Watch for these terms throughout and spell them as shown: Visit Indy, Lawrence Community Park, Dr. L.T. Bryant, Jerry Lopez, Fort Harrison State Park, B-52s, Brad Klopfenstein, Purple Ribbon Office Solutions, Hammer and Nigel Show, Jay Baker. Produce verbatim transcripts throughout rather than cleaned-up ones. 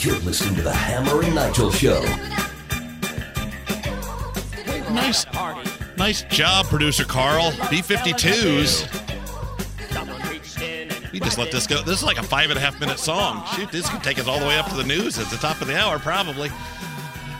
You're listening to the Hammer and Nigel Show. Nice, nice job, producer Carl. B fifty-twos. We just let this go. This is like a five and a half minute song. Shoot, this could take us all the way up to the news at the top of the hour, probably.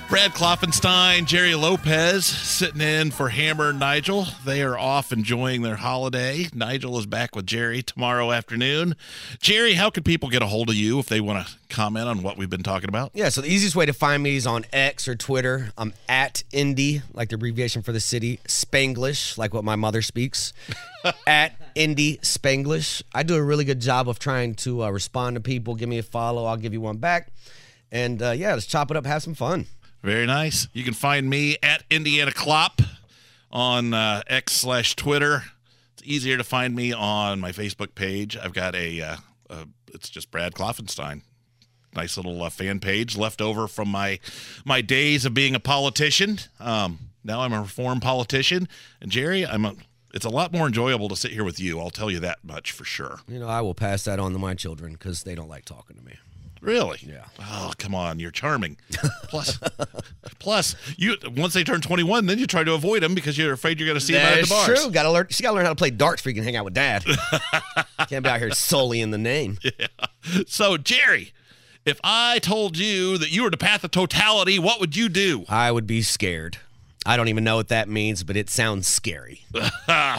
Brad Klopfenstein, Jerry Lopez, sitting in for Hammer and Nigel. They are off enjoying their holiday. Nigel is back with Jerry tomorrow afternoon. Jerry, how can people get a hold of you if they want to comment on what we've been talking about? Yeah, so the easiest way to find me is on X or Twitter. I'm at Indy, like the abbreviation for the city. Spanglish, like what my mother speaks. At Indy Spanglish. I do a really good job of trying to uh, respond to people. Give me a follow. I'll give you one back. And, uh, yeah, let's chop it up. Have some fun. Very nice. You can find me at Indiana Klop on uh, X slash Twitter. It's easier to find me on my Facebook page. I've got a, uh, uh, it's just Brad Klopfenstein. Nice little uh, fan page left over from my my days of being a politician. Um, now I'm a reformed politician. And Jerry, I'm a, it's a lot more enjoyable to sit here with you. I'll tell you that much for sure. You know, I will pass that on to my children because they don't like talking to me. Really? Yeah. Oh, come on. You're charming. Plus, plus, you once they turn twenty-one, then you try to avoid them because you're afraid you're going to see them out at the bars. That's true. Got to learn. She got to learn how to play darts so you can hang out with Dad. Can't be out here solely in the name. Yeah. So, Jerry, if I told you that you were the path of totality, what would you do? I would be scared. I don't even know what that means, but it sounds scary.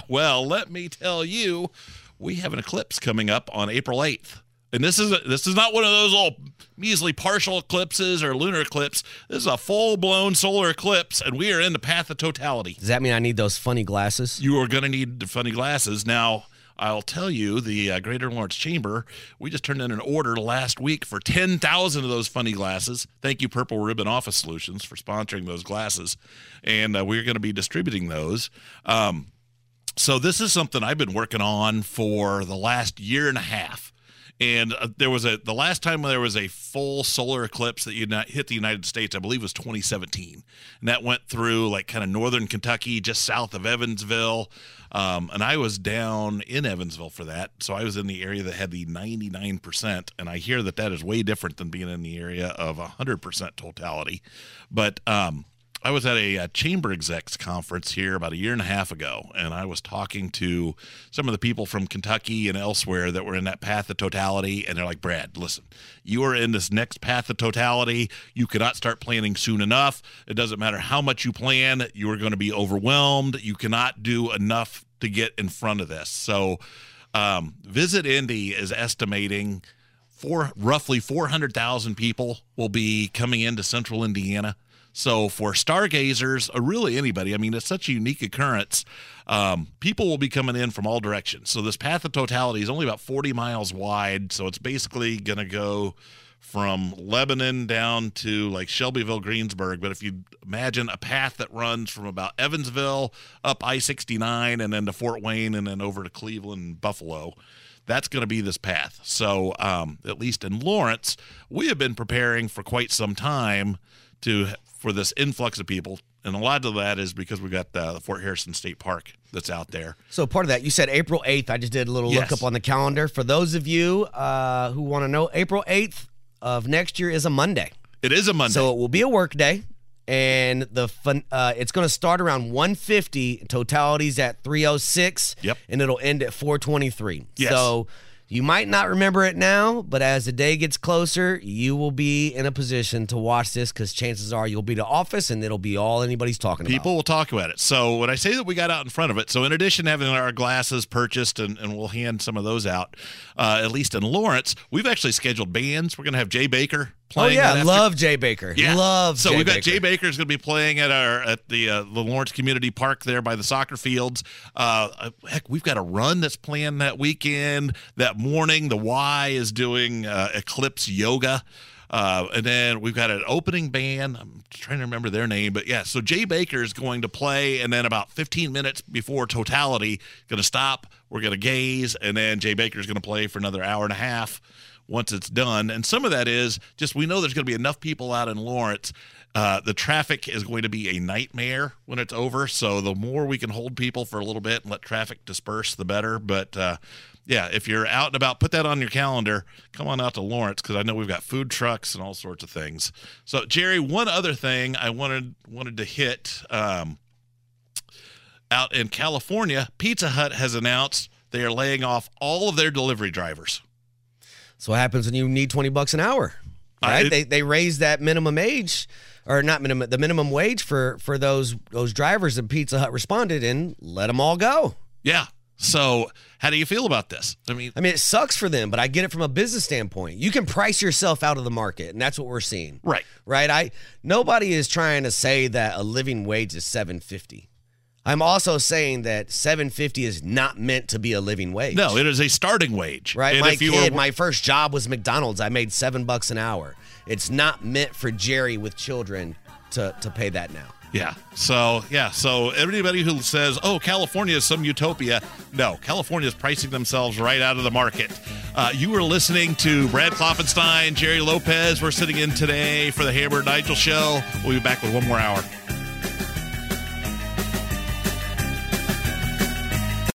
Well, let me tell you, we have an eclipse coming up on April eighth. And this is a, this is not one of those little measly partial eclipses or lunar eclipse. This is a full-blown solar eclipse, and we are in the path of totality. Does that mean I need those funny glasses? You are going to need the funny glasses. Now, I'll tell you, the uh, Greater Lawrence Chamber, we just turned in an order last week for ten thousand of those funny glasses. Thank you, Purple Ribbon Office Solutions, for sponsoring those glasses. And uh, we're going to be distributing those. Um, so this is something I've been working on for the last year and a half. And there was a the last time there was a full solar eclipse that hit the United States, I believe, was twenty seventeen. And that went through like kind of northern Kentucky, just south of Evansville. Um, and I was down in Evansville for that. So I was in the area that had the ninety-nine percent. And I hear that that is way different than being in the area of one hundred percent totality. But um, I was at a, a chamber execs conference here about a year and a half ago, and I was talking to some of the people from Kentucky and elsewhere that were in that path of totality, and they're like, Brad, listen, you are in this next path of totality. You cannot start planning soon enough. It doesn't matter how much you plan. You are going to be overwhelmed. You cannot do enough to get in front of this. So um, Visit Indy is estimating for roughly four hundred thousand people will be coming into central Indiana. So for stargazers, or really anybody, I mean, it's such a unique occurrence, um, people will be coming in from all directions. So this path of totality is only about forty miles wide, so it's basically going to go from Lebanon down to like Shelbyville, Greensburg. But if you imagine a path that runs from about Evansville up I sixty-nine and then to Fort Wayne and then over to Cleveland and Buffalo, that's going to be this path. So um, at least in Lawrence, we have been preparing for quite some time to for this influx of people, and a lot of that is because we got the, the Fort Harrison State Park that's out there. So part of that, you said April eighth. I just did a little yes. Look up on the calendar. For those of you uh, who want to know, April eighth of next year is a Monday. It is a Monday. So it will be a work day, and the fun, uh, it's going to start around one fifty. Totality's at three oh six, yep. And it'll end at four twenty-three. Yes. So you might not remember it now, but as the day gets closer, you will be in a position to watch this because chances are you'll be to office and it'll be all anybody's talking about. People will talk about it. So when I say that we got out in front of it, so in addition to having our glasses purchased, and, and we'll hand some of those out, uh, at least in Lawrence, we've actually scheduled bands. We're going to have Jay Baker playing. Oh yeah, love Jay Baker. Yeah. Love. So Jay we've got Baker. Jay Baker's going to be playing at our at the uh, the Lawrence Community Park there by the soccer fields. Uh, heck, we've got a run that's planned that weekend. That morning, the Y is doing uh, Eclipse Yoga. Uh, and then we've got an opening band. I'm trying to remember their name, but yeah. So Jay Baker is going to play, and then about fifteen minutes before totality, going to stop. We're going to gaze, and then Jay Baker is going to play for another hour and a half once it's done. And some of that is just we know there's going to be enough people out in Lawrence. Uh, the traffic is going to be a nightmare when it's over. So the more we can hold people for a little bit and let traffic disperse, the better. But uh, yeah, if you're out and about, put that on your calendar. Come on out to Lawrence because I know we've got food trucks and all sorts of things. So, Jerry, one other thing I wanted wanted to hit um, out in California, Pizza Hut has announced they are laying off all of their delivery drivers. So what happens when you need twenty bucks an hour? Right? Uh, it, they they raise that minimum age, or not minimum, the minimum wage for for those those drivers, and Pizza Hut responded and let them all go. Yeah. So how do you feel about this? I mean, I mean, it sucks for them, but I get it from a business standpoint. You can price yourself out of the market, and that's what we're seeing. Right. Right. I nobody is trying to say that a living wage is seven fifty. I'm also saying that seven fifty is not meant to be a living wage. No, it is a starting wage. Right, and my if you kid, were... my first job was McDonald's. I made seven bucks an hour. It's not meant for Jerry with children to to pay that now. Yeah. So yeah. So everybody who says, "Oh, California is some utopia," no, California is pricing themselves right out of the market. Uh, you were listening to Brad Klopfenstein, Jerry Lopez. We're sitting in today for the Hammer and Nigel Show. We'll be back with one more hour.